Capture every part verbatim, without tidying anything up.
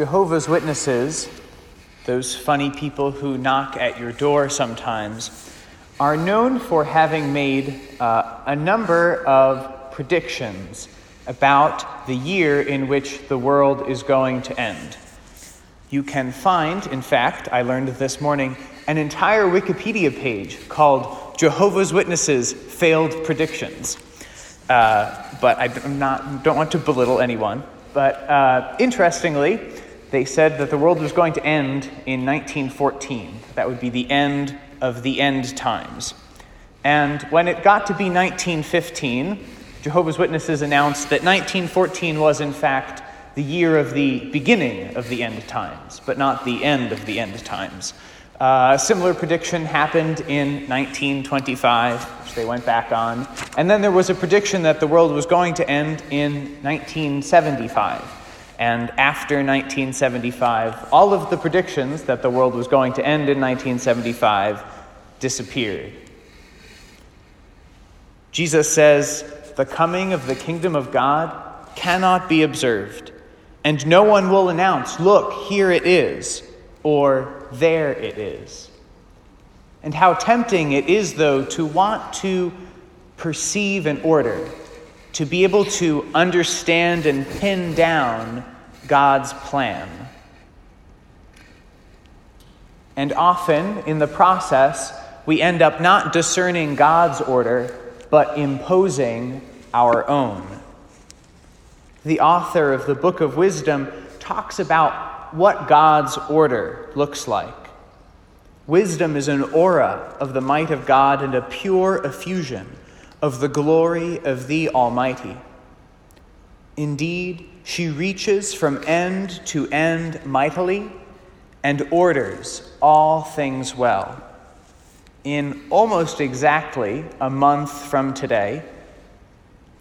Jehovah's Witnesses, those funny people who knock at your door sometimes, are known for having made uh, a number of predictions about the year in which the world is going to end. You can find, in fact, I learned this morning, an entire Wikipedia page called Jehovah's Witnesses Failed Predictions. Uh, but I I'm not, don't want to belittle anyone. But uh, interestingly, they said that the world was going to end in nineteen fourteen. That would be the end of the end times. And when it got to be nineteen fifteen, Jehovah's Witnesses announced that nineteen fourteen was, in fact, the year of the beginning of the end times, but not the end of the end times. Uh, a similar prediction happened in nineteen twenty-five, which they went back on. And then there was a prediction that the world was going to end in nineteen seventy-five. And after nineteen seventy-five, all of the predictions that the world was going to end in nineteen seventy-five disappeared. Jesus says, "The coming of the kingdom of God cannot be observed, and no one will announce, 'Look, here it is,' or 'There it is.'" And how tempting it is, though, to want to perceive an order, to be able to understand and pin down God's plan. And often, in the process, we end up not discerning God's order, but imposing our own. The author of the Book of Wisdom talks about what God's order looks like. Wisdom is an aura of the might of God and a pure effusion of the glory of the Almighty. Indeed, she reaches from end to end mightily and orders all things well. In almost exactly a month from today,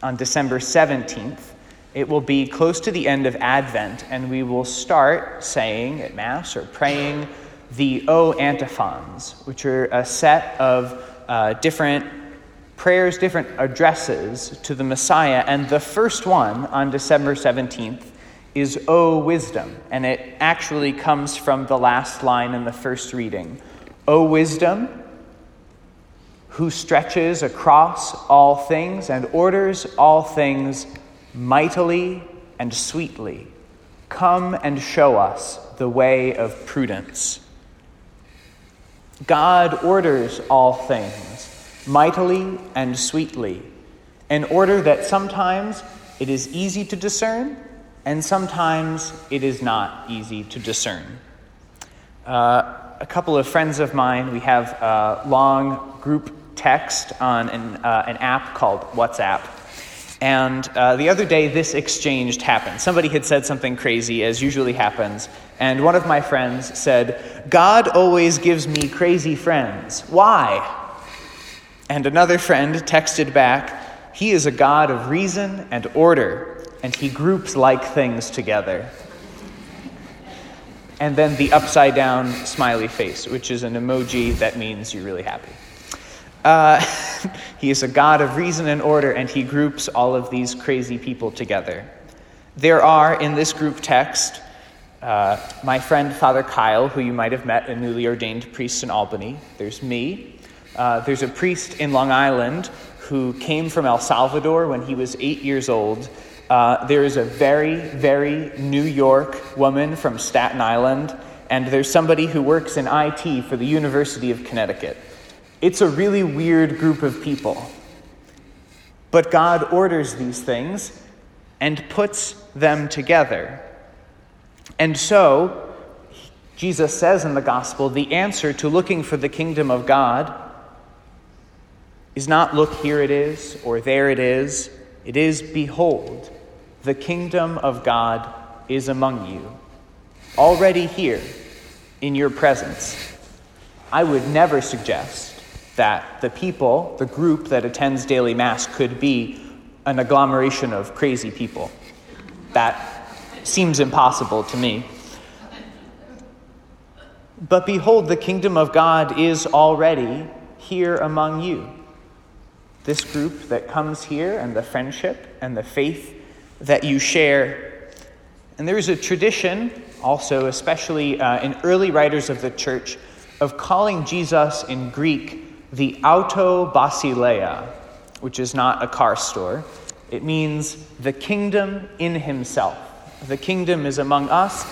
on December seventeenth, it will be close to the end of Advent, and we will start saying at Mass or praying the O antiphons, which are a set of uh, different prayers, different addresses to the Messiah. And the first one on December seventeenth is O Wisdom, and it actually comes from the last line in the first reading. O Wisdom, who stretches across all things and orders all things mightily and sweetly, come and show us the way of prudence. God orders all things mightily and sweetly, an order that sometimes it is easy to discern, and sometimes it is not easy to discern. Uh, a couple of friends of mine, we have a long group text on an, uh, an app called WhatsApp. And uh, the other day, this exchange happened. Somebody had said something crazy, as usually happens. And one of my friends said, "God always gives me crazy friends. Why?" And another friend texted back, "He is a God of reason and order, and he groups like things together." And then the upside down smiley face, which is an emoji that means you're really happy. Uh, he is a God of reason and order, and he groups all of these crazy people together. There are, in this group text, uh, my friend Father Kyle, who you might have met, a newly ordained priest in Albany. There's me. Uh, there's a priest in Long Island who came from El Salvador when he was eight years old. Uh, there is a very, very New York woman from Staten Island, and there's somebody who works in I T for the University of Connecticut. It's a really weird group of people. But God orders these things and puts them together. And so, Jesus says in the gospel, the answer to looking for the kingdom of God is not, "Look, here it is," or "There it is." It is, "Behold, the kingdom of God is among you, already here in your presence." I would never suggest that the people, the group that attends daily Mass, could be an agglomeration of crazy people. That seems impossible to me. But behold, the kingdom of God is already here among you. This group that comes here, and the friendship and the faith that you share. And there is a tradition also, especially uh, in early writers of the church, of calling Jesus in Greek the autobasileia, which is not a car store. It means the kingdom in himself. The kingdom is among us,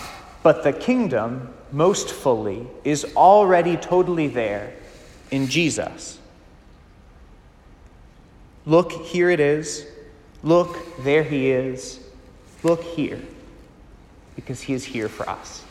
but the kingdom most fully is already totally there in Jesus. Look, here it is. Look, there he is. Look here, because he is here for us.